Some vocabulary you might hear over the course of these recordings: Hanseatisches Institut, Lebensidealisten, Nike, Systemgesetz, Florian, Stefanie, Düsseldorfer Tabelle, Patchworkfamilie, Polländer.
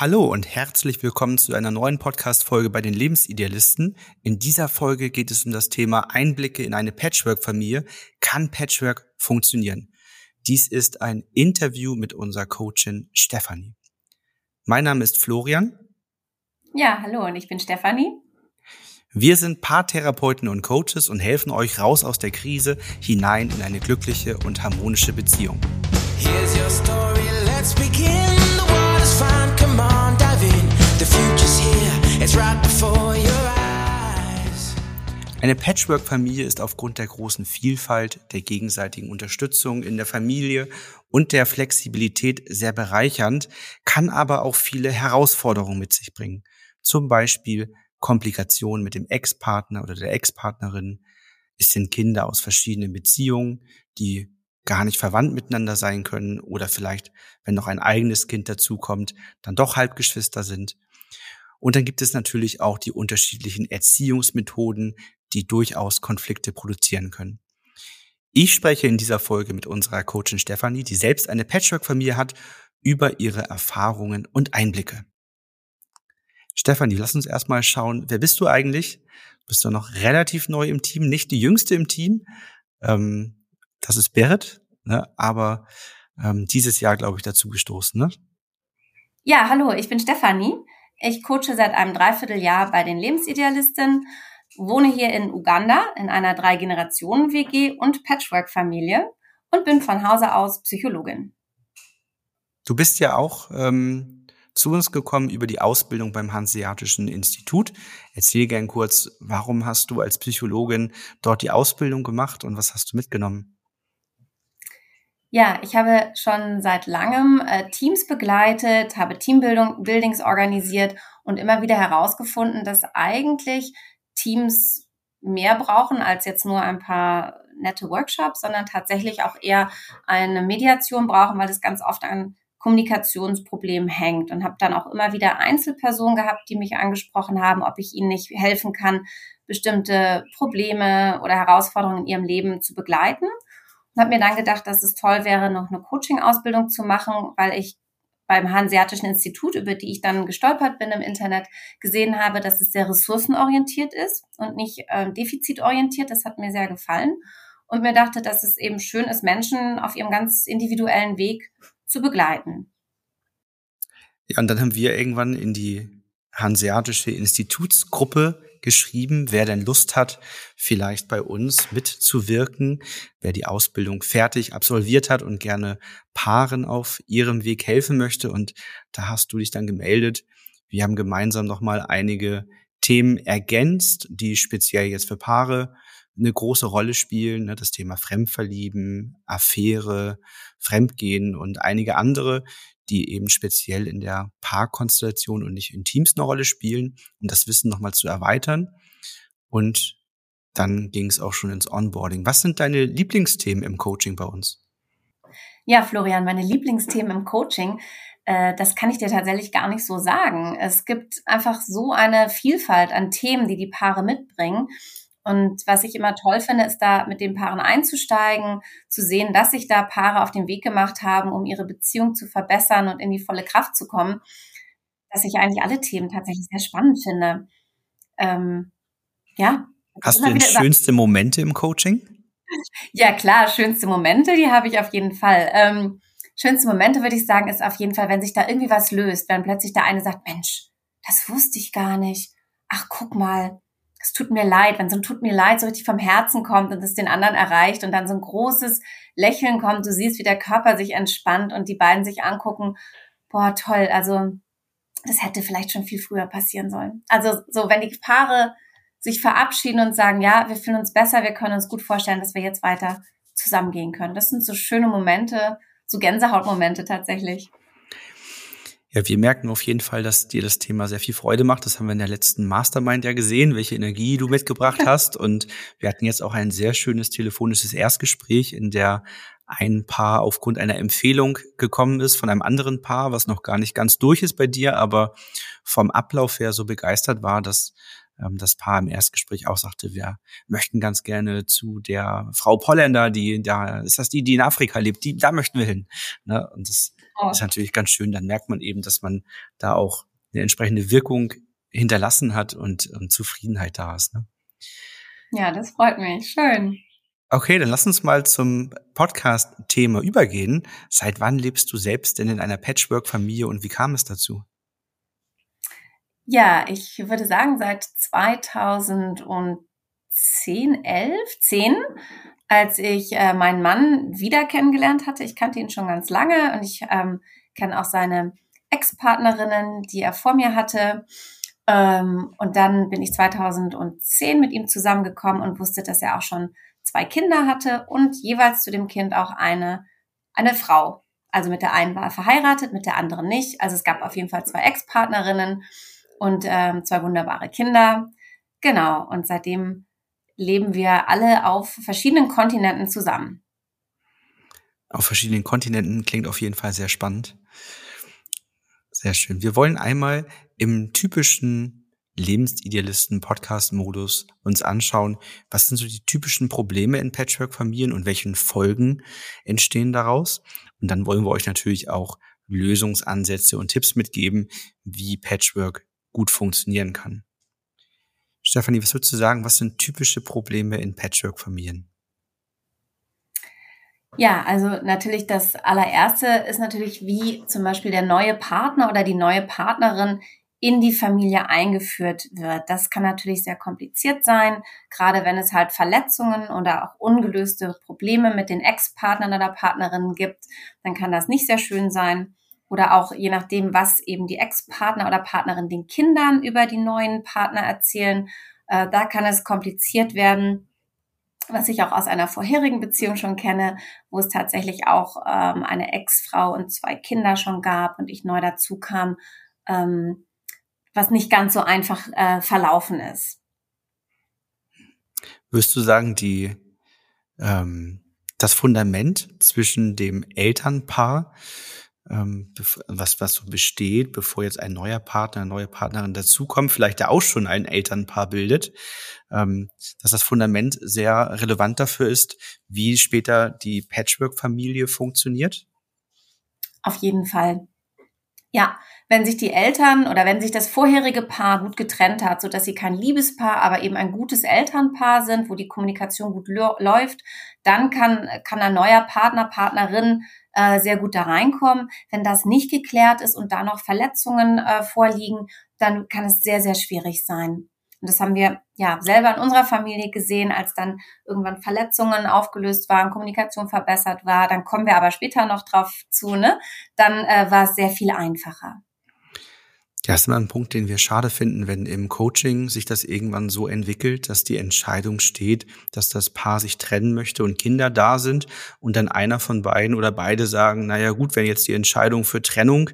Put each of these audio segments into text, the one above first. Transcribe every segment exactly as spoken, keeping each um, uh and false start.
Hallo und herzlich willkommen zu einer neuen Podcast-Folge bei den Lebensidealisten. In dieser Folge geht es um das Thema Einblicke in eine Patchwork-Familie. Kann Patchwork funktionieren? Dies ist ein Interview mit unserer Coachin Stefanie. Mein Name ist Florian. Ja, hallo und ich bin Stefanie. Wir sind Paartherapeuten und Coaches und helfen euch raus aus der Krise hinein in eine glückliche und harmonische Beziehung. Here's your story, let's begin. Eine Patchwork-Familie ist aufgrund der großen Vielfalt, der gegenseitigen Unterstützung in der Familie und der Flexibilität sehr bereichernd, kann aber auch viele Herausforderungen mit sich bringen. Zum Beispiel Komplikationen mit dem Ex-Partner oder der Ex-Partnerin. Es sind Kinder aus verschiedenen Beziehungen, die gar nicht verwandt miteinander sein können oder vielleicht, wenn noch ein eigenes Kind dazukommt, dann doch Halbgeschwister sind. Und dann gibt es natürlich auch die unterschiedlichen Erziehungsmethoden, die durchaus Konflikte produzieren können. Ich spreche in dieser Folge mit unserer Coachin Stefanie, die selbst eine Patchwork-Familie hat, über ihre Erfahrungen und Einblicke. Stefanie, lass uns erstmal schauen, wer bist du eigentlich? Bist du noch relativ neu im Team, nicht die Jüngste im Team? Ähm, das ist Berit, ne? aber ähm, dieses Jahr, glaube ich, dazu gestoßen. Ne? Ja, hallo, ich bin Stefanie. Ich coache seit einem Dreivierteljahr bei den Lebensidealisten, wohne hier in Uganda in einer Drei-Generationen-W G und Patchwork-Familie und bin von Hause aus Psychologin. Du bist ja auch ähm, zu uns gekommen über die Ausbildung beim Hanseatischen Institut. Erzähl gern kurz, warum hast du als Psychologin dort die Ausbildung gemacht und was hast du mitgenommen? Ja, ich habe schon seit langem äh, Teams begleitet, habe Teambildung, Buildings organisiert und immer wieder herausgefunden, dass eigentlich Teams mehr brauchen als jetzt nur ein paar nette Workshops, sondern tatsächlich auch eher eine Mediation brauchen, weil das ganz oft an Kommunikationsproblemen hängt. Und habe dann auch immer wieder Einzelpersonen gehabt, die mich angesprochen haben, ob ich ihnen nicht helfen kann, bestimmte Probleme oder Herausforderungen in ihrem Leben zu begleiten. Und habe mir dann gedacht, dass es toll wäre, noch eine Coaching-Ausbildung zu machen, weil ich beim Hanseatischen Institut, über die ich dann gestolpert bin im Internet, gesehen habe, dass es sehr ressourcenorientiert ist und nicht äh, defizitorientiert. Das hat mir sehr gefallen und mir dachte, dass es eben schön ist, Menschen auf ihrem ganz individuellen Weg zu begleiten. Ja, und dann haben wir irgendwann in die Hanseatische Institutsgruppe geschrieben, wer denn Lust hat, vielleicht bei uns mitzuwirken, wer die Ausbildung fertig absolviert hat und gerne Paaren auf ihrem Weg helfen möchte. Und da hast du dich dann gemeldet. Wir haben gemeinsam nochmal einige Themen ergänzt, die speziell jetzt für Paare eine große Rolle spielen. Das Thema Fremdverlieben, Affäre, Fremdgehen und einige andere, die eben speziell in der Paarkonstellation und nicht in Teams eine Rolle spielen, um das Wissen nochmal zu erweitern. Und dann ging es auch schon ins Onboarding. Was sind deine Lieblingsthemen im Coaching bei uns? Ja, Florian, meine Lieblingsthemen im Coaching, äh, das kann ich dir tatsächlich gar nicht so sagen. Es gibt einfach so eine Vielfalt an Themen, die die Paare mitbringen. Und was ich immer toll finde, ist da mit den Paaren einzusteigen, zu sehen, dass sich da Paare auf den Weg gemacht haben, um ihre Beziehung zu verbessern und in die volle Kraft zu kommen, dass ich eigentlich alle Themen tatsächlich sehr spannend finde. Ähm, ja. Hast du denn schönste Momente im Coaching? Ja, klar, schönste Momente, die habe ich auf jeden Fall. Ähm, schönste Momente, würde ich sagen, ist auf jeden Fall, wenn sich da irgendwie was löst, wenn plötzlich der eine sagt, Mensch, das wusste ich gar nicht. Ach, guck mal. Es tut mir leid, wenn so ein tut mir leid so richtig vom Herzen kommt und es den anderen erreicht und dann so ein großes Lächeln kommt, du siehst, wie der Körper sich entspannt und die beiden sich angucken, boah, toll, also das hätte vielleicht schon viel früher passieren sollen. Also so, wenn die Paare sich verabschieden und sagen, ja, wir fühlen uns besser, wir können uns gut vorstellen, dass wir jetzt weiter zusammengehen können. Das sind so schöne Momente, so Gänsehautmomente tatsächlich. Ja, wir merken auf jeden Fall, dass dir das Thema sehr viel Freude macht. Das haben wir in der letzten Mastermind ja gesehen, welche Energie du mitgebracht hast. Und wir hatten jetzt auch ein sehr schönes telefonisches Erstgespräch, in der ein Paar aufgrund einer Empfehlung gekommen ist von einem anderen Paar, was noch gar nicht ganz durch ist bei dir, aber vom Ablauf her so begeistert war, dass das Paar im Erstgespräch auch sagte, wir möchten ganz gerne zu der Frau Polländer, die da, ist das die, die in Afrika lebt, die, da möchten wir hin. Ne? Und das Oh. Das ist natürlich ganz schön. Dann merkt man eben, dass man da auch eine entsprechende Wirkung hinterlassen hat und, und Zufriedenheit da ist. Ne? Ja, das freut mich. Schön. Okay, dann lass uns mal zum Podcast-Thema übergehen. Seit wann lebst du selbst denn in einer Patchwork-Familie und wie kam es dazu? Ja, ich würde sagen, seit zweitausendzehn, elf, zehn, als ich äh, meinen Mann wieder kennengelernt hatte. Ich kannte ihn schon ganz lange und ich ähm, kenne auch seine Ex-Partnerinnen, die er vor mir hatte. Ähm, und dann bin ich zweitausendzehn mit ihm zusammengekommen und wusste, dass er auch schon zwei Kinder hatte und jeweils zu dem Kind auch eine, eine Frau. Also mit der einen war er verheiratet, mit der anderen nicht. Also es gab auf jeden Fall zwei Ex-Partnerinnen und ähm, zwei wunderbare Kinder. Genau, und seitdem leben wir alle auf verschiedenen Kontinenten zusammen. Auf verschiedenen Kontinenten klingt auf jeden Fall sehr spannend. Sehr schön. Wir wollen einmal im typischen Lebensidealisten-Podcast-Modus uns anschauen, was sind so die typischen Probleme in Patchwork-Familien und welchen Folgen entstehen daraus. Und dann wollen wir euch natürlich auch Lösungsansätze und Tipps mitgeben, wie Patchwork gut funktionieren kann. Stefanie, was würdest du sagen, was sind typische Probleme in Patchwork-Familien? Ja, also natürlich das allererste ist natürlich, wie zum Beispiel der neue Partner oder die neue Partnerin in die Familie eingeführt wird. Das kann natürlich sehr kompliziert sein, gerade wenn es halt Verletzungen oder auch ungelöste Probleme mit den Ex-Partnern oder Partnerinnen gibt, dann kann das nicht sehr schön sein. Oder auch je nachdem, was eben die Ex-Partner oder Partnerin den Kindern über die neuen Partner erzählen, äh, da kann es kompliziert werden, was ich auch aus einer vorherigen Beziehung schon kenne, wo es tatsächlich auch ähm, eine Ex-Frau und zwei Kinder schon gab und ich neu dazu kam, ähm, was nicht ganz so einfach äh, verlaufen ist. Würdest du sagen, die ähm, das Fundament zwischen dem Elternpaar, was was so besteht, bevor jetzt ein neuer Partner, eine neue Partnerin dazukommt, vielleicht der auch schon ein Elternpaar bildet, dass das Fundament sehr relevant dafür ist, wie später die Patchwork-Familie funktioniert? Auf jeden Fall. Ja, wenn sich die Eltern oder wenn sich das vorherige Paar gut getrennt hat, sodass sie kein Liebespaar, aber eben ein gutes Elternpaar sind, wo die Kommunikation gut lo- läuft, dann kann kann ein neuer Partner, Partnerin sehr gut da reinkommen. Wenn das nicht geklärt ist und da noch Verletzungen äh, vorliegen, dann kann es sehr, sehr schwierig sein. Und das haben wir ja selber in unserer Familie gesehen, als dann irgendwann Verletzungen aufgelöst waren, Kommunikation verbessert war. Dann kommen wir aber später noch drauf zu, ne? Dann äh, war es sehr viel einfacher. Ja, das ist immer ein Punkt, den wir schade finden, wenn im Coaching sich das irgendwann so entwickelt, dass die Entscheidung steht, dass das Paar sich trennen möchte und Kinder da sind und dann einer von beiden oder beide sagen, naja gut, wenn jetzt die Entscheidung für Trennung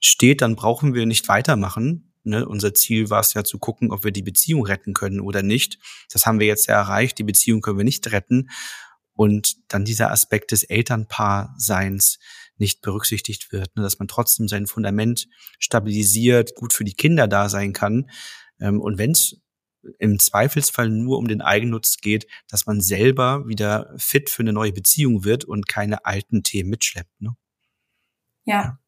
steht, dann brauchen wir nicht weitermachen. Ne? Unser Ziel war es ja zu gucken, ob wir die Beziehung retten können oder nicht. Das haben wir jetzt ja erreicht, die Beziehung können wir nicht retten. Und dann dieser Aspekt des Elternpaarseins nicht berücksichtigt wird, dass man trotzdem sein Fundament stabilisiert, gut für die Kinder da sein kann. Und wenn es im Zweifelsfall nur um den Eigennutz geht, dass man selber wieder fit für eine neue Beziehung wird und keine alten Themen mitschleppt. Ne? Ja. ja.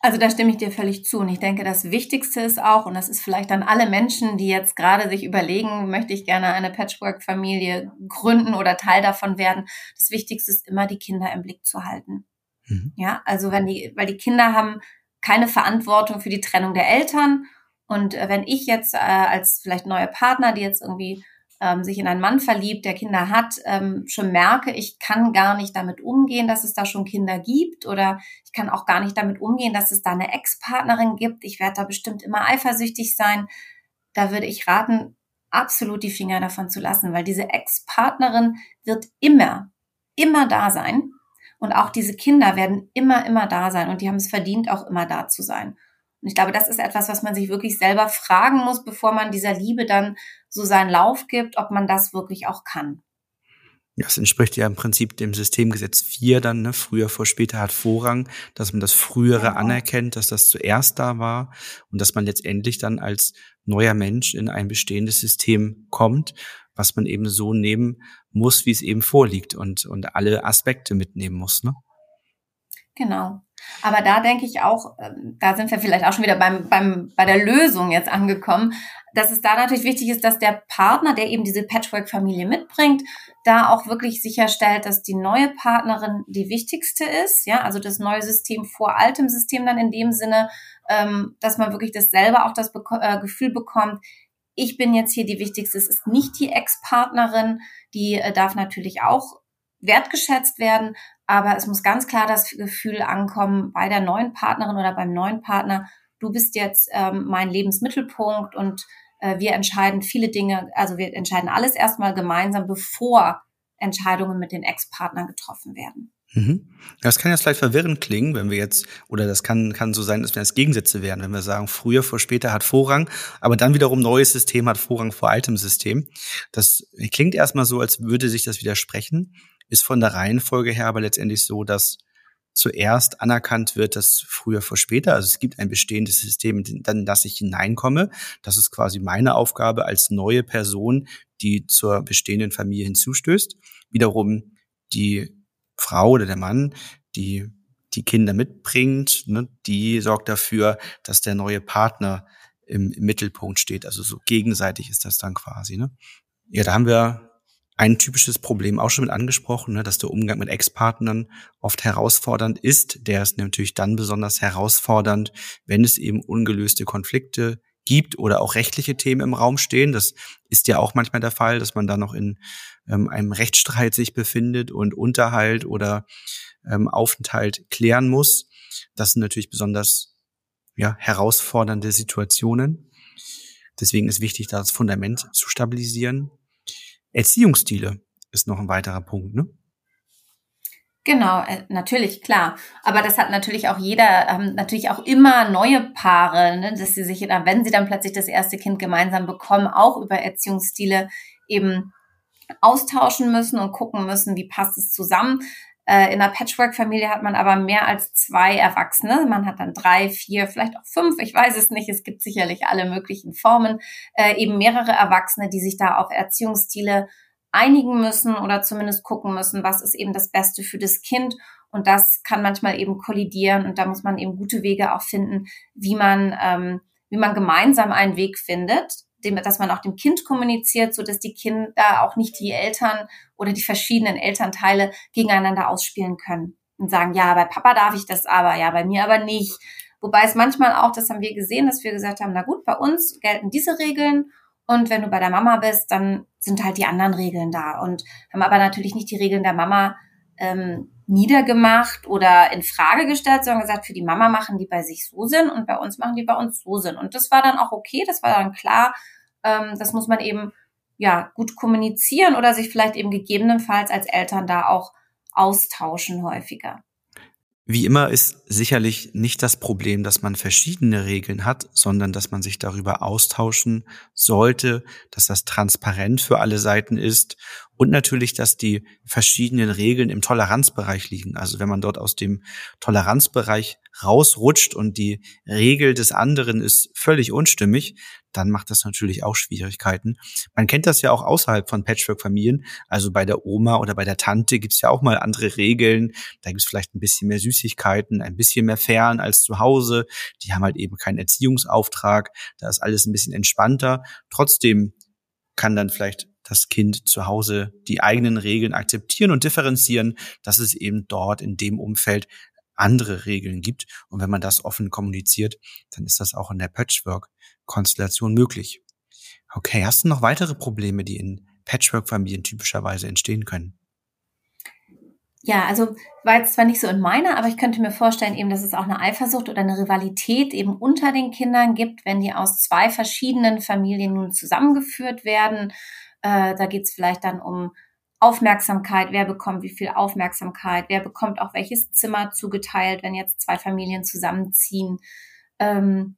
Also da stimme ich dir völlig zu und ich denke, das Wichtigste ist auch, und das ist vielleicht an alle Menschen, die jetzt gerade sich überlegen, möchte ich gerne eine Patchwork-Familie gründen oder Teil davon werden, das Wichtigste ist immer, die Kinder im Blick zu halten. Mhm. Ja, also wenn die, weil die Kinder haben keine Verantwortung für die Trennung der Eltern und äh, wenn ich jetzt äh, als vielleicht neue Partner, die jetzt irgendwie ähm, sich in einen Mann verliebt, der Kinder hat, ähm, schon merke, ich kann gar nicht damit umgehen, dass es da schon Kinder gibt oder ich kann auch gar nicht damit umgehen, dass es da eine Ex-Partnerin gibt, ich werde da bestimmt immer eifersüchtig sein, da würde ich raten, absolut die Finger davon zu lassen, weil diese Ex-Partnerin wird immer, immer da sein. Und auch diese Kinder werden immer, immer da sein und die haben es verdient, auch immer da zu sein. Und ich glaube, das ist etwas, was man sich wirklich selber fragen muss, bevor man dieser Liebe dann so seinen Lauf gibt, ob man das wirklich auch kann. Ja, das entspricht ja im Prinzip dem Systemgesetz vier dann, ne? Früher vor später hat Vorrang, dass man das Frühere genau. anerkennt, dass das zuerst da war und dass man letztendlich dann als neuer Mensch in ein bestehendes System kommt, was man eben so nehmen muss, wie es eben vorliegt und und alle Aspekte mitnehmen muss, ne? Genau. Aber da denke ich auch, da sind wir vielleicht auch schon wieder beim, beim, bei der Lösung jetzt angekommen, dass es da natürlich wichtig ist, dass der Partner, der eben diese Patchwork-Familie mitbringt, da auch wirklich sicherstellt, dass die neue Partnerin die wichtigste ist, ja, also das neue System vor altem System dann in dem Sinne, dass man wirklich das selber auch das Gefühl bekommt, ich bin jetzt hier die wichtigste, es ist nicht die Ex-Partnerin, die darf natürlich auch wertgeschätzt werden, aber es muss ganz klar das Gefühl ankommen bei der neuen Partnerin oder beim neuen Partner, du bist jetzt ähm, mein Lebensmittelpunkt und äh, wir entscheiden viele Dinge, also wir entscheiden alles erstmal gemeinsam, bevor Entscheidungen mit den Ex-Partnern getroffen werden. Mhm. Das kann jetzt vielleicht verwirrend klingen, wenn wir jetzt, oder das kann kann so sein, dass wir das Gegensätze wären, wenn wir sagen, früher vor später hat Vorrang, aber dann wiederum neues System hat Vorrang vor altem System. Das klingt erstmal so, als würde sich das widersprechen. Ist von der Reihenfolge her aber letztendlich so, dass zuerst anerkannt wird, dass früher vor später, also es gibt ein bestehendes System, in das ich hineinkomme. Das ist quasi meine Aufgabe als neue Person, die zur bestehenden Familie hinzustößt. Wiederum die Frau oder der Mann, die die Kinder mitbringt, ne, die sorgt dafür, dass der neue Partner im, im Mittelpunkt steht. Also so gegenseitig ist das dann quasi. Ne? Ja, da haben wir ein typisches Problem auch schon mit angesprochen, ne, dass der Umgang mit Ex-Partnern oft herausfordernd ist. Der ist natürlich dann besonders herausfordernd, wenn es eben ungelöste Konflikte gibt oder auch rechtliche Themen im Raum stehen. Das ist ja auch manchmal der Fall, dass man da noch in ähm, einem Rechtsstreit sich befindet und Unterhalt oder ähm, Aufenthalt klären muss. Das sind natürlich besonders ja, herausfordernde Situationen. Deswegen ist wichtig, das Fundament zu stabilisieren. Erziehungsstile ist noch ein weiterer Punkt, ne? Genau, natürlich, klar. Aber das hat natürlich auch jeder, ähm, natürlich auch immer neue Paare, ne, dass sie sich, wenn sie dann plötzlich das erste Kind gemeinsam bekommen, auch über Erziehungsstile eben austauschen müssen und gucken müssen, wie passt es zusammen. Äh, in einer Patchwork-Familie hat man aber mehr als zwei Erwachsene. Man hat dann drei, vier, vielleicht auch fünf, ich weiß es nicht. Es gibt sicherlich alle möglichen Formen, äh, eben mehrere Erwachsene, die sich da auf Erziehungsstile einigen müssen oder zumindest gucken müssen, was ist eben das Beste für das Kind. Und das kann manchmal eben kollidieren und da muss man eben gute Wege auch finden, wie man ähm, wie man gemeinsam einen Weg findet, dem, dass man auch dem Kind kommuniziert, sodass die Kinder auch nicht die Eltern oder die verschiedenen Elternteile gegeneinander ausspielen können und sagen, ja, bei Papa darf ich das aber, ja, bei mir aber nicht. Wobei es manchmal auch, das haben wir gesehen, dass wir gesagt haben, na gut, bei uns gelten diese Regeln. Und wenn du bei der Mama bist, dann sind halt die anderen Regeln da und haben aber natürlich nicht die Regeln der Mama ähm, niedergemacht oder in Frage gestellt, sondern gesagt, für die Mama machen die bei sich so Sinn und bei uns machen die bei uns so Sinn. Und das war dann auch okay, das war dann klar, ähm, das muss man eben ja gut kommunizieren oder sich vielleicht eben gegebenenfalls als Eltern da auch austauschen häufiger. Wie immer ist sicherlich nicht das Problem, dass man verschiedene Regeln hat, sondern dass man sich darüber austauschen sollte, dass das transparent für alle Seiten ist und natürlich, dass die verschiedenen Regeln im Toleranzbereich liegen. Also wenn man dort aus dem Toleranzbereich rausrutscht und die Regel des anderen ist völlig unstimmig, dann macht das natürlich auch Schwierigkeiten. Man kennt das ja auch außerhalb von Patchwork-Familien. Also bei der Oma oder bei der Tante gibt's ja auch mal andere Regeln. Da gibt's vielleicht ein bisschen mehr Süßigkeiten, ein bisschen mehr Fern als zu Hause. Die haben halt eben keinen Erziehungsauftrag. Da ist alles ein bisschen entspannter. Trotzdem kann dann vielleicht das Kind zu Hause die eigenen Regeln akzeptieren und differenzieren, dass es eben dort in dem Umfeld andere Regeln gibt. Und wenn man das offen kommuniziert, dann ist das auch in der Patchwork-Konstellation möglich. Okay, hast du noch weitere Probleme, die in Patchwork-Familien typischerweise entstehen können? Ja, also war jetzt zwar nicht so in meiner, aber ich könnte mir vorstellen eben, dass es auch eine Eifersucht oder eine Rivalität eben unter den Kindern gibt, wenn die aus zwei verschiedenen Familien nun zusammengeführt werden. Äh, da geht es vielleicht dann um Aufmerksamkeit, wer bekommt wie viel Aufmerksamkeit, wer bekommt auch welches Zimmer zugeteilt, wenn jetzt zwei Familien zusammenziehen. Ähm,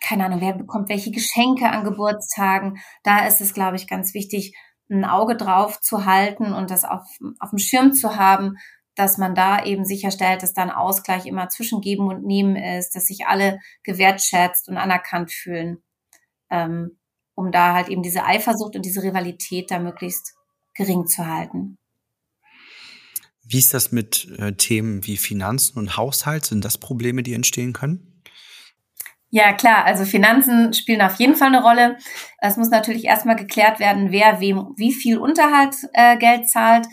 keine Ahnung, wer bekommt welche Geschenke an Geburtstagen. Da ist es, glaube ich, ganz wichtig, ein Auge drauf zu halten und das auf, auf dem Schirm zu haben, dass man da eben sicherstellt, dass dann Ausgleich immer zwischen Geben und Nehmen ist, dass sich alle gewertschätzt und anerkannt fühlen, ähm, um da halt eben diese Eifersucht und diese Rivalität da möglichst gering zu halten. Wie ist das mit äh, Themen wie Finanzen und Haushalt? Sind das Probleme, die entstehen können? Ja, klar. Also Finanzen spielen auf jeden Fall eine Rolle. Es muss natürlich erstmal geklärt werden, wer wem wie viel Unterhaltsgeld äh, zahlt.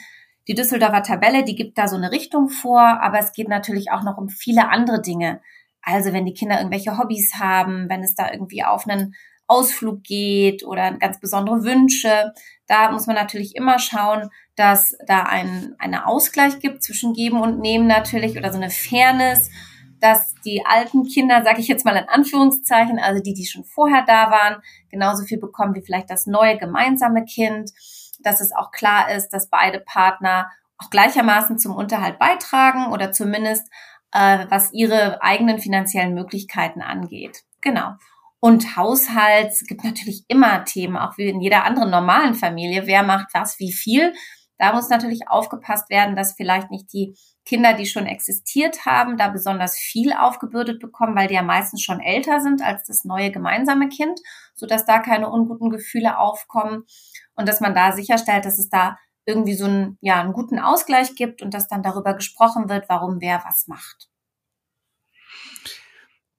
Die Düsseldorfer Tabelle, die gibt da so eine Richtung vor, aber es geht natürlich auch noch um viele andere Dinge. Also wenn die Kinder irgendwelche Hobbys haben, wenn es da irgendwie auf einen Ausflug geht oder ganz besondere Wünsche, da muss man natürlich immer schauen, dass da ein eine Ausgleich gibt zwischen Geben und Nehmen natürlich oder so eine Fairness, dass die alten Kinder, sage ich jetzt mal in Anführungszeichen, also die, die schon vorher da waren, genauso viel bekommen wie vielleicht das neue gemeinsame Kind, dass es auch klar ist, dass beide Partner auch gleichermaßen zum Unterhalt beitragen oder zumindest äh, was ihre eigenen finanziellen Möglichkeiten angeht. Genau. Und Haushalt, es gibt natürlich immer Themen, auch wie in jeder anderen normalen Familie, wer macht was, wie viel. Da muss natürlich aufgepasst werden, dass vielleicht nicht die Kinder, die schon existiert haben, da besonders viel aufgebürdet bekommen, weil die ja meistens schon älter sind als das neue gemeinsame Kind, sodass da keine unguten Gefühle aufkommen und dass man da sicherstellt, dass es da irgendwie so einen, ja, einen guten Ausgleich gibt und dass dann darüber gesprochen wird, warum wer was macht.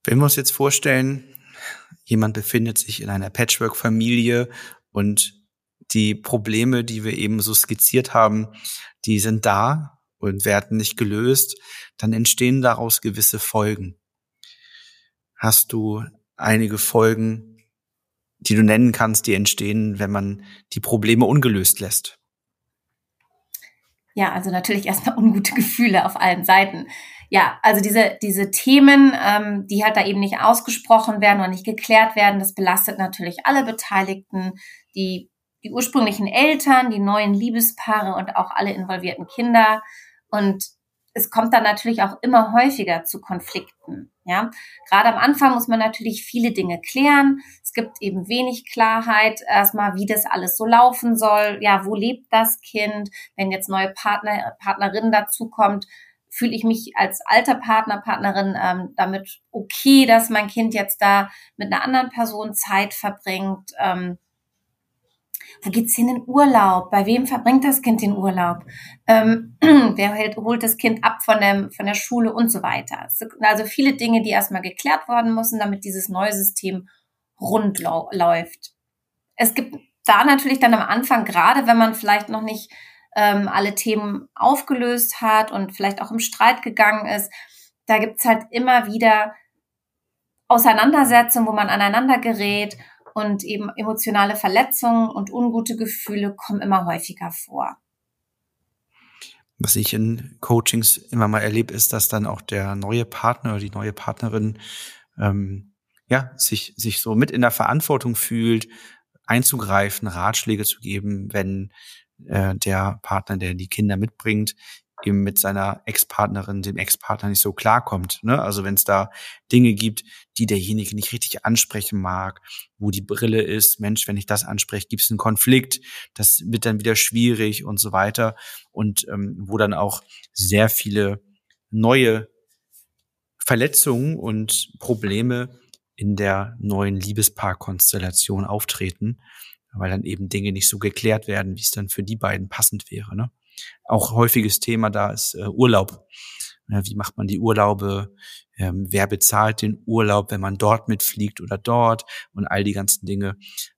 Wenn wir uns jetzt vorstellen, jemand befindet sich in einer Patchwork-Familie und die Probleme, die wir eben so skizziert haben, die sind da und werden nicht gelöst, dann entstehen daraus gewisse Folgen. Hast du einige Folgen, die du nennen kannst, die entstehen, wenn man die Probleme ungelöst lässt? Ja, also natürlich erstmal ungute Gefühle auf allen Seiten. Ja, also diese diese Themen, ähm, die halt da eben nicht ausgesprochen werden oder nicht geklärt werden, das belastet natürlich alle Beteiligten, die die ursprünglichen Eltern, die neuen Liebespaare und auch alle involvierten Kinder. Und es kommt dann natürlich auch immer häufiger zu Konflikten. Ja, gerade am Anfang muss man natürlich viele Dinge klären. Es gibt eben wenig Klarheit, erstmal, wie das alles so laufen soll. Ja, wo lebt das Kind? Wenn jetzt neue Partner, Partnerinnen dazukommt, fühle ich mich als alter Partner, Partnerin ähm, damit okay, dass mein Kind jetzt da mit einer anderen Person Zeit verbringt, ähm, wo geht's hin in Urlaub? Bei wem verbringt das Kind den Urlaub? Ähm, wer hält, holt das Kind ab von der, von der Schule und so weiter? Also viele Dinge, die erstmal geklärt worden müssen, damit dieses neue System rund lau- läuft. Es gibt da natürlich dann am Anfang, gerade wenn man vielleicht noch nicht ähm, alle Themen aufgelöst hat und vielleicht auch im Streit gegangen ist, da gibt's halt immer wieder Auseinandersetzungen, wo man aneinander gerät. Und eben emotionale Verletzungen und ungute Gefühle kommen immer häufiger vor. Was ich in Coachings immer mal erlebe, ist, dass dann auch der neue Partner oder die neue Partnerin ähm, ja, sich, sich so mit in der Verantwortung fühlt, einzugreifen, Ratschläge zu geben, wenn äh, der Partner, der die Kinder mitbringt, eben mit seiner Ex-Partnerin, dem Ex-Partner nicht so klarkommt. Ne? Also wenn es da Dinge gibt, die derjenige nicht richtig ansprechen mag, wo die Brille ist, Mensch, wenn ich das anspreche, gibt es einen Konflikt, das wird dann wieder schwierig und so weiter. Und ähm, wo dann auch sehr viele neue Verletzungen und Probleme in der neuen Liebespaarkonstellation auftreten, weil dann eben Dinge nicht so geklärt werden, wie es dann für die beiden passend wäre, ne? Auch häufiges Thema da ist äh, Urlaub. Ja, wie macht man die Urlaube? Ähm, wer bezahlt den Urlaub, wenn man dort mitfliegt oder dort? Und all die ganzen Dinge.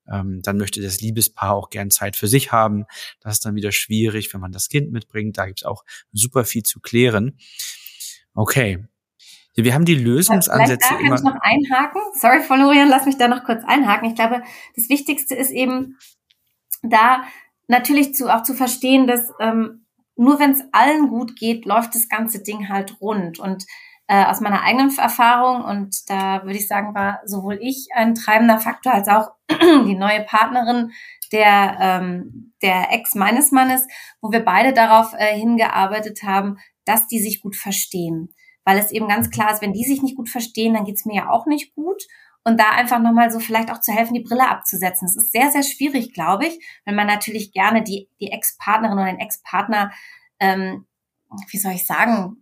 Ähm, dann möchte das Liebespaar auch gern Zeit für sich haben. Das ist dann wieder schwierig, wenn man das Kind mitbringt. Da gibt's auch super viel zu klären. Okay. Ja, wir haben die Lösungsansätze. Vielleicht da kann ich noch einhaken. Sorry, Florian, lass mich da noch kurz einhaken. Ich glaube, das Wichtigste ist eben da, natürlich zu, auch zu verstehen, dass ähm, nur wenn es allen gut geht, läuft das ganze Ding halt rund. Und äh, aus meiner eigenen Erfahrung, und da würde ich sagen, war sowohl ich ein treibender Faktor als auch die neue Partnerin der, ähm, der Ex meines Mannes, wo wir beide darauf äh, hingearbeitet haben, dass die sich gut verstehen. Weil es eben ganz klar ist, wenn die sich nicht gut verstehen, dann geht's mir ja auch nicht gut. Und da einfach nochmal so vielleicht auch zu helfen, die Brille abzusetzen. Das ist sehr, sehr schwierig, glaube ich, wenn man natürlich gerne die, die Ex-Partnerin oder den Ex-Partner, ähm, wie soll ich sagen,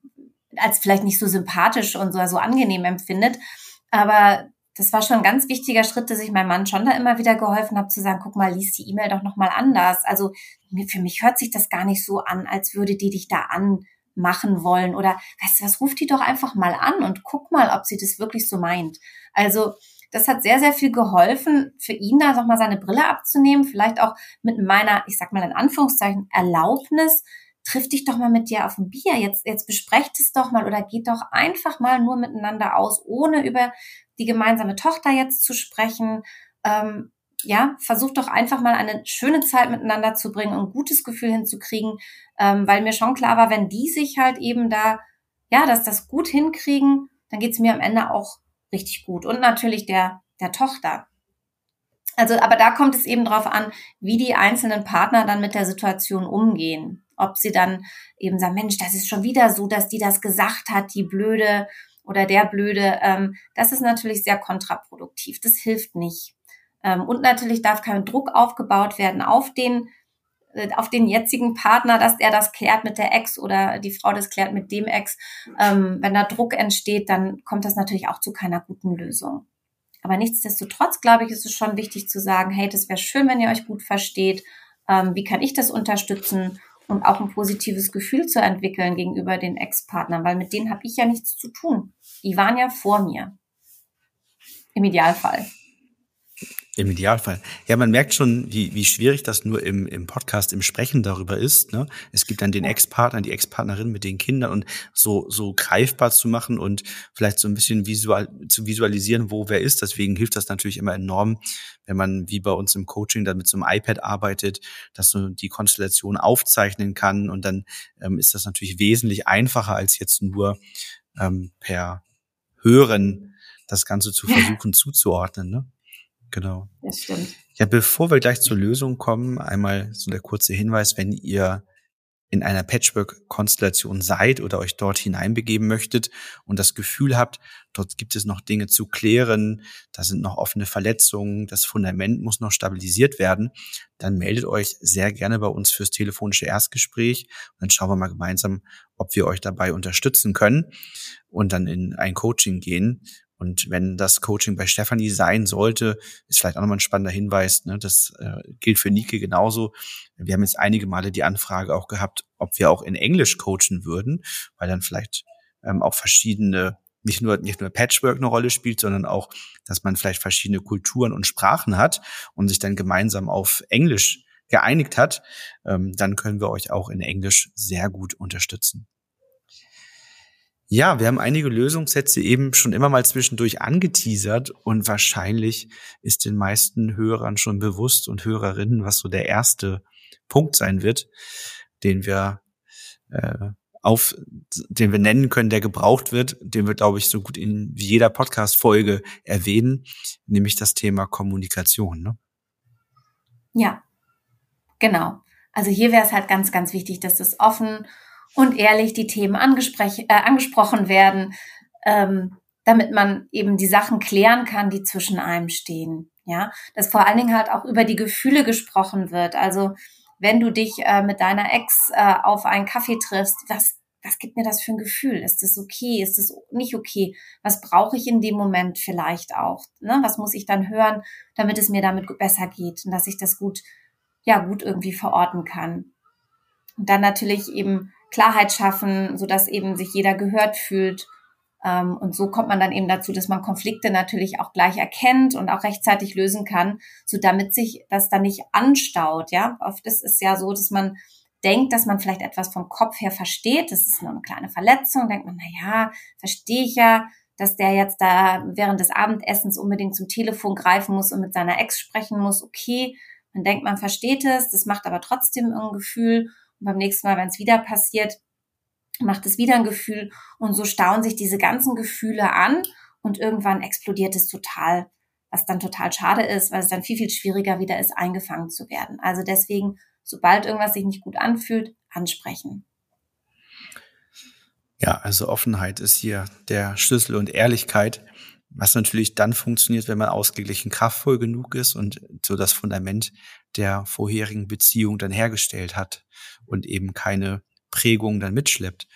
als vielleicht nicht so sympathisch und so, so angenehm empfindet. Aber das war schon ein ganz wichtiger Schritt, dass ich meinem Mann schon da immer wieder geholfen habe, zu sagen, guck mal, lies die E-Mail doch nochmal anders. Also für mich hört sich das gar nicht so an, als würde die dich da anmachen wollen. Oder, weißt du was, ruf die doch einfach mal an und guck mal, ob sie das wirklich so meint. Also das hat sehr, sehr viel geholfen, für ihn da nochmal seine Brille abzunehmen. Vielleicht auch mit meiner, ich sag mal in Anführungszeichen, Erlaubnis, triff dich doch mal mit dir auf ein Bier, jetzt, jetzt besprecht es doch mal oder geht doch einfach mal nur miteinander aus, ohne über die gemeinsame Tochter jetzt zu sprechen. Ähm, ja, versucht doch einfach mal eine schöne Zeit miteinander zu bringen und ein gutes Gefühl hinzukriegen, ähm, weil mir schon klar war, wenn die sich halt eben da, ja, dass das gut hinkriegen, dann geht's mir am Ende auch richtig gut und natürlich der, der Tochter. Also, aber da kommt es eben drauf an, wie die einzelnen Partner dann mit der Situation umgehen. Ob sie dann eben sagen, Mensch, das ist schon wieder so, dass die das gesagt hat, die Blöde oder der Blöde. Ähm, das ist natürlich sehr kontraproduktiv, das hilft nicht. Ähm, und natürlich darf kein Druck aufgebaut werden auf den, äh, auf den jetzigen Partner, dass er das klärt mit der Ex oder die Frau das klärt mit dem Ex. Ähm, wenn da Druck entsteht, dann kommt das natürlich auch zu keiner guten Lösung. Aber nichtsdestotrotz, glaube ich, ist es schon wichtig zu sagen, hey, das wäre schön, wenn ihr euch gut versteht. Ähm, wie kann ich das unterstützen? Und auch ein positives Gefühl zu entwickeln gegenüber den Ex-Partnern, weil mit denen habe ich ja nichts zu tun. Die waren ja vor mir. Im Idealfall. Im Idealfall. Ja, man merkt schon, wie, wie schwierig das nur im, im Podcast, im Sprechen darüber ist. Ne? Es gibt dann den Ex-Partner, die Ex-Partnerin mit den Kindern und so, so greifbar zu machen und vielleicht so ein bisschen visual, zu visualisieren, wo wer ist. Deswegen hilft das natürlich immer enorm, wenn man wie bei uns im Coaching dann mit so einem iPad arbeitet, dass man die Konstellation aufzeichnen kann. Und dann ähm, ist das natürlich wesentlich einfacher, als jetzt nur ähm, per Hören das Ganze zu versuchen zuzuordnen, ne? Genau. Das stimmt. Ja, bevor wir gleich zur Lösung kommen, einmal so der kurze Hinweis, wenn ihr in einer Patchwork-Konstellation seid oder euch dort hineinbegeben möchtet und das Gefühl habt, dort gibt es noch Dinge zu klären, da sind noch offene Verletzungen, das Fundament muss noch stabilisiert werden, dann meldet euch sehr gerne bei uns fürs telefonische Erstgespräch und dann schauen wir mal gemeinsam, ob wir euch dabei unterstützen können und dann in ein Coaching gehen. Und wenn das Coaching bei Stefanie sein sollte, ist vielleicht auch nochmal ein spannender Hinweis, ne? Das äh, gilt für Nike genauso. Wir haben jetzt einige Male die Anfrage auch gehabt, ob wir auch in Englisch coachen würden, weil dann vielleicht ähm, auch verschiedene, nicht nur nicht nur Patchwork eine Rolle spielt, sondern auch, dass man vielleicht verschiedene Kulturen und Sprachen hat und sich dann gemeinsam auf Englisch geeinigt hat. Ähm, dann können wir euch auch in Englisch sehr gut unterstützen. Ja, wir haben einige Lösungssätze eben schon immer mal zwischendurch angeteasert und wahrscheinlich ist den meisten Hörern schon bewusst und Hörerinnen, was so der erste Punkt sein wird, den wir äh, auf, den wir nennen können, der gebraucht wird, den wir, glaube ich, so gut in wie jeder Podcast-Folge erwähnen, nämlich das Thema Kommunikation, ne? Ja, genau. Also hier wäre es halt ganz, ganz wichtig, dass es offen und ehrlich die Themen angespräch, äh, angesprochen werden, ähm, damit man eben die Sachen klären kann, die zwischen einem stehen. Ja, dass vor allen Dingen halt auch über die Gefühle gesprochen wird. Also wenn du dich äh, mit deiner Ex äh, auf einen Kaffee triffst, was, was gibt mir das für ein Gefühl? Ist das okay? Ist das nicht okay? Was brauche ich in dem Moment vielleicht auch? Ne? Was muss ich dann hören, damit es mir damit besser geht und dass ich das gut, ja, gut irgendwie verorten kann? Und dann natürlich eben Klarheit schaffen, sodass eben sich jeder gehört fühlt. Und so kommt man dann eben dazu, dass man Konflikte natürlich auch gleich erkennt und auch rechtzeitig lösen kann, so damit sich das dann nicht anstaut. Ja, oft ist es ja so, dass man denkt, dass man vielleicht etwas vom Kopf her versteht. Das ist nur eine kleine Verletzung. Denkt man, naja, verstehe ich ja, dass der jetzt da während des Abendessens unbedingt zum Telefon greifen muss und mit seiner Ex sprechen muss. Okay, man denkt, man versteht es. Das macht aber trotzdem irgendein Gefühl. Und beim nächsten Mal, wenn es wieder passiert, macht es wieder ein Gefühl und so stauen sich diese ganzen Gefühle an und irgendwann explodiert es total, was dann total schade ist, weil es dann viel, viel schwieriger wieder ist, eingefangen zu werden. Also deswegen, sobald irgendwas sich nicht gut anfühlt, ansprechen. Ja, also Offenheit ist hier der Schlüssel und Ehrlichkeit, was natürlich dann funktioniert, wenn man ausgeglichen kraftvoll genug ist und so das Fundament der vorherigen Beziehung dann hergestellt hat und eben keine Prägung dann mitschleppt.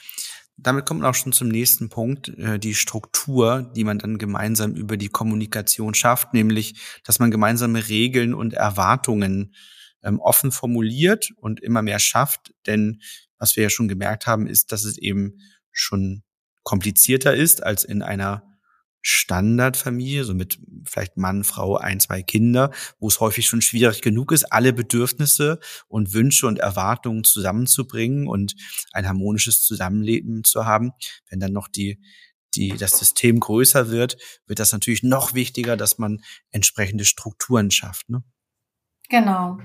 Damit kommt man auch schon zum nächsten Punkt, äh, die Struktur, die man dann gemeinsam über die Kommunikation schafft, nämlich, dass man gemeinsame Regeln und Erwartungen ähm, offen formuliert und immer mehr schafft. Denn was wir ja schon gemerkt haben, ist, dass es eben schon komplizierter ist als in einer Standardfamilie, so mit vielleicht Mann, Frau, ein, zwei Kinder, wo es häufig schon schwierig genug ist, alle Bedürfnisse und Wünsche und Erwartungen zusammenzubringen und ein harmonisches Zusammenleben zu haben. Wenn dann noch die, die, das System größer wird, wird das natürlich noch wichtiger, dass man entsprechende Strukturen schafft, ne? Genau.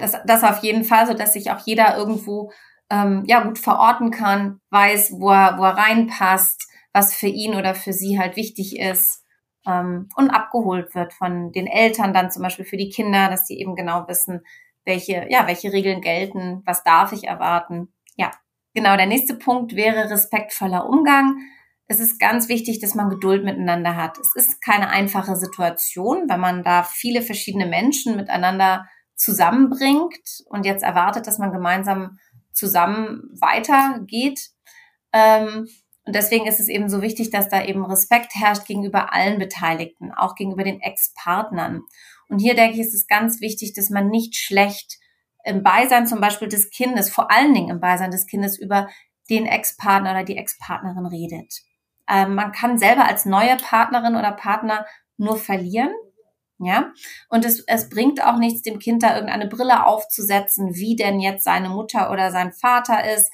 Das, das auf jeden Fall, so dass sich auch jeder irgendwo, ähm, ja, gut verorten kann, weiß, wo er, wo er reinpasst, was für ihn oder für sie halt wichtig ist, ähm, und abgeholt wird von den Eltern dann zum Beispiel für die Kinder, dass die eben genau wissen, welche, ja, welche Regeln gelten, was darf ich erwarten. Ja, genau. Der nächste Punkt wäre respektvoller Umgang. Es ist ganz wichtig, dass man Geduld miteinander hat. Es ist keine einfache Situation, wenn man da viele verschiedene Menschen miteinander zusammenbringt und jetzt erwartet, dass man gemeinsam zusammen weitergeht. Ähm, Und deswegen ist es eben so wichtig, dass da eben Respekt herrscht gegenüber allen Beteiligten, auch gegenüber den Ex-Partnern. Und hier denke ich, ist es ganz wichtig, dass man nicht schlecht im Beisein zum Beispiel des Kindes, vor allen Dingen im Beisein des Kindes, über den Ex-Partner oder die Ex-Partnerin redet. Ähm, man kann selber als neue Partnerin oder Partner nur verlieren, ja. Und es, es bringt auch nichts, dem Kind da irgendeine Brille aufzusetzen, wie denn jetzt seine Mutter oder sein Vater ist.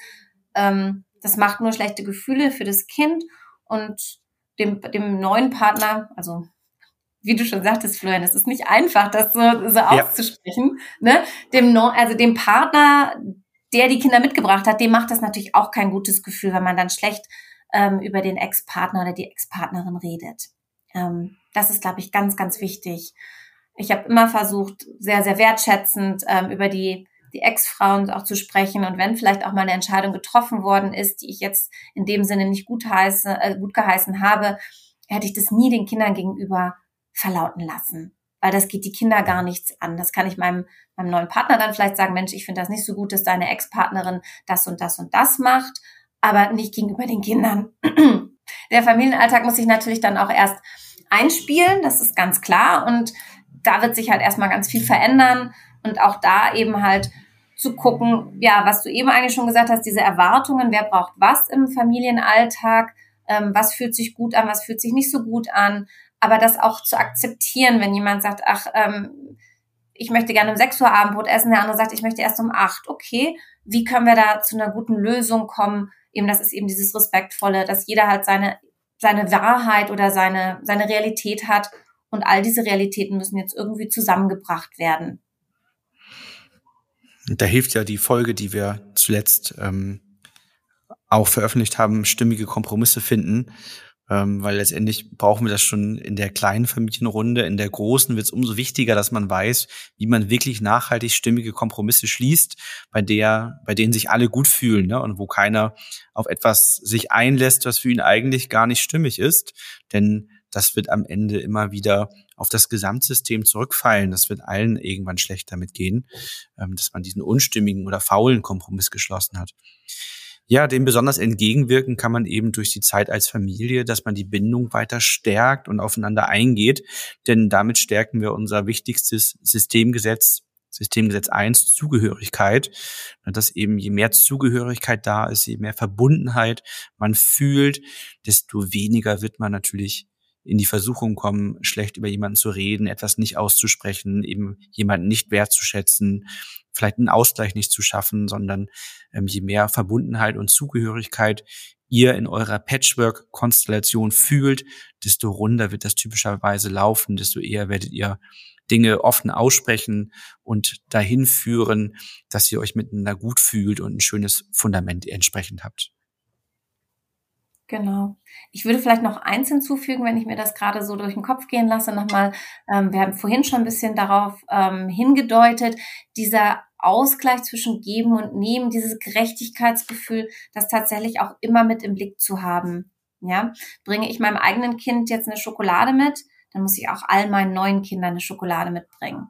Ähm, Das macht nur schlechte Gefühle für das Kind und dem, dem neuen Partner, also wie du schon sagtest, Florian, es ist nicht einfach, das so, so ja. auszusprechen, ne? Dem Neu- also dem Partner, der die Kinder mitgebracht hat, dem macht das natürlich auch kein gutes Gefühl, wenn man dann schlecht ähm, über den Ex-Partner oder die Ex-Partnerin redet. Ähm, das ist, glaube ich, ganz, ganz wichtig. Ich habe immer versucht, sehr, sehr wertschätzend ähm, über die die Ex-Frauen auch zu sprechen und wenn vielleicht auch mal eine Entscheidung getroffen worden ist, die ich jetzt in dem Sinne nicht gut heiße, äh, gut geheißen habe, hätte ich das nie den Kindern gegenüber verlauten lassen, weil das geht die Kinder gar nichts an. Das kann ich meinem, meinem neuen Partner dann vielleicht sagen, Mensch, ich finde das nicht so gut, dass deine Ex-Partnerin das und das und das macht, aber nicht gegenüber den Kindern. Der Familienalltag muss sich natürlich dann auch erst einspielen, das ist ganz klar und da wird sich halt erstmal ganz viel verändern und auch da eben halt zu gucken, ja, was du eben eigentlich schon gesagt hast, diese Erwartungen, wer braucht was im Familienalltag, ähm, was fühlt sich gut an, was fühlt sich nicht so gut an, aber das auch zu akzeptieren, wenn jemand sagt, ach, ähm, ich möchte gerne um sechs Uhr Abendbrot essen, der andere sagt, ich möchte erst um acht, okay, wie können wir da zu einer guten Lösung kommen, eben das ist eben dieses Respektvolle, dass jeder halt seine seine Wahrheit oder seine seine Realität hat und all diese Realitäten müssen jetzt irgendwie zusammengebracht werden. Da hilft ja die Folge, die wir zuletzt ähm, auch veröffentlicht haben, stimmige Kompromisse finden, ähm, weil letztendlich brauchen wir das schon in der kleinen Familienrunde, in der großen wird es umso wichtiger, dass man weiß, wie man wirklich nachhaltig stimmige Kompromisse schließt, bei der, bei denen sich alle gut fühlen, ne? Und wo keiner auf etwas sich einlässt, was für ihn eigentlich gar nicht stimmig ist, denn das wird am Ende immer wieder auf das Gesamtsystem zurückfallen. Das wird allen irgendwann schlecht damit gehen, dass man diesen unstimmigen oder faulen Kompromiss geschlossen hat. Ja, dem besonders entgegenwirken kann man eben durch die Zeit als Familie, dass man die Bindung weiter stärkt und aufeinander eingeht. Denn damit stärken wir unser wichtigstes Systemgesetz, Systemgesetz eins, Zugehörigkeit. Dass eben je mehr Zugehörigkeit da ist, je mehr Verbundenheit man fühlt, desto weniger wird man natürlich in die Versuchung kommen, schlecht über jemanden zu reden, etwas nicht auszusprechen, eben jemanden nicht wertzuschätzen, vielleicht einen Ausgleich nicht zu schaffen, sondern ähm, je mehr Verbundenheit und Zugehörigkeit ihr in eurer Patchwork-Konstellation fühlt, desto runder wird das typischerweise laufen, desto eher werdet ihr Dinge offen aussprechen und dahin führen, dass ihr euch miteinander gut fühlt und ein schönes Fundament entsprechend habt. Genau. Ich würde vielleicht noch eins hinzufügen, wenn ich mir das gerade so durch den Kopf gehen lasse, nochmal, ähm, wir haben vorhin schon ein bisschen darauf ähm, hingedeutet, dieser Ausgleich zwischen Geben und Nehmen, dieses Gerechtigkeitsgefühl, das tatsächlich auch immer mit im Blick zu haben. Ja, bringe ich meinem eigenen Kind jetzt eine Schokolade mit, dann muss ich auch all meinen neuen Kindern eine Schokolade mitbringen.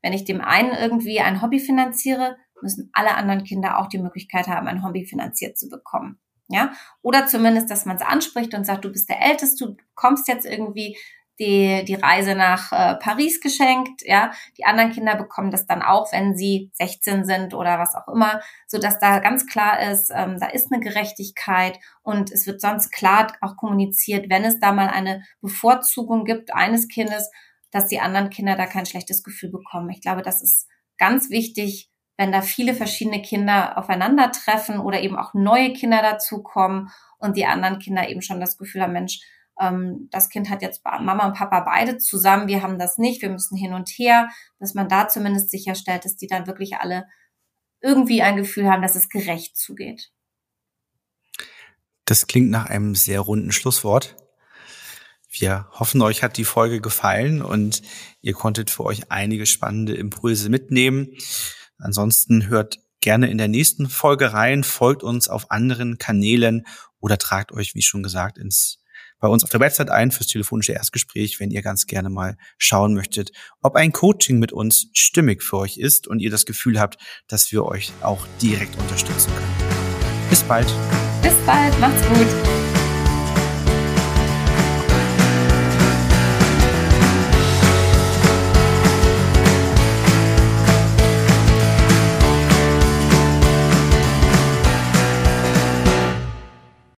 Wenn ich dem einen irgendwie ein Hobby finanziere, müssen alle anderen Kinder auch die Möglichkeit haben, ein Hobby finanziert zu bekommen. ja, oder zumindest, dass man es anspricht und sagt, du bist der Älteste, du bekommst jetzt irgendwie die, die Reise nach äh, Paris geschenkt, ja, die anderen Kinder bekommen das dann auch, wenn sie sechzehn sind oder was auch immer, so dass da ganz klar ist, ähm, da ist eine Gerechtigkeit und es wird sonst klar auch kommuniziert, wenn es da mal eine Bevorzugung gibt eines Kindes, dass die anderen Kinder da kein schlechtes Gefühl bekommen. Ich glaube, das ist ganz wichtig, wenn da viele verschiedene Kinder aufeinandertreffen oder eben auch neue Kinder dazukommen und die anderen Kinder eben schon das Gefühl haben, Mensch, das Kind hat jetzt Mama und Papa beide zusammen, wir haben das nicht, wir müssen hin und her, dass man da zumindest sicherstellt, dass die dann wirklich alle irgendwie ein Gefühl haben, dass es gerecht zugeht. Das klingt nach einem sehr runden Schlusswort. Wir hoffen, euch hat die Folge gefallen und ihr konntet für euch einige spannende Impulse mitnehmen. Ansonsten hört gerne in der nächsten Folge rein, folgt uns auf anderen Kanälen oder tragt euch, wie schon gesagt, ins bei uns auf der Website ein fürs telefonische Erstgespräch, wenn ihr ganz gerne mal schauen möchtet, ob ein Coaching mit uns stimmig für euch ist und ihr das Gefühl habt, dass wir euch auch direkt unterstützen können. Bis bald. Bis bald, macht's gut.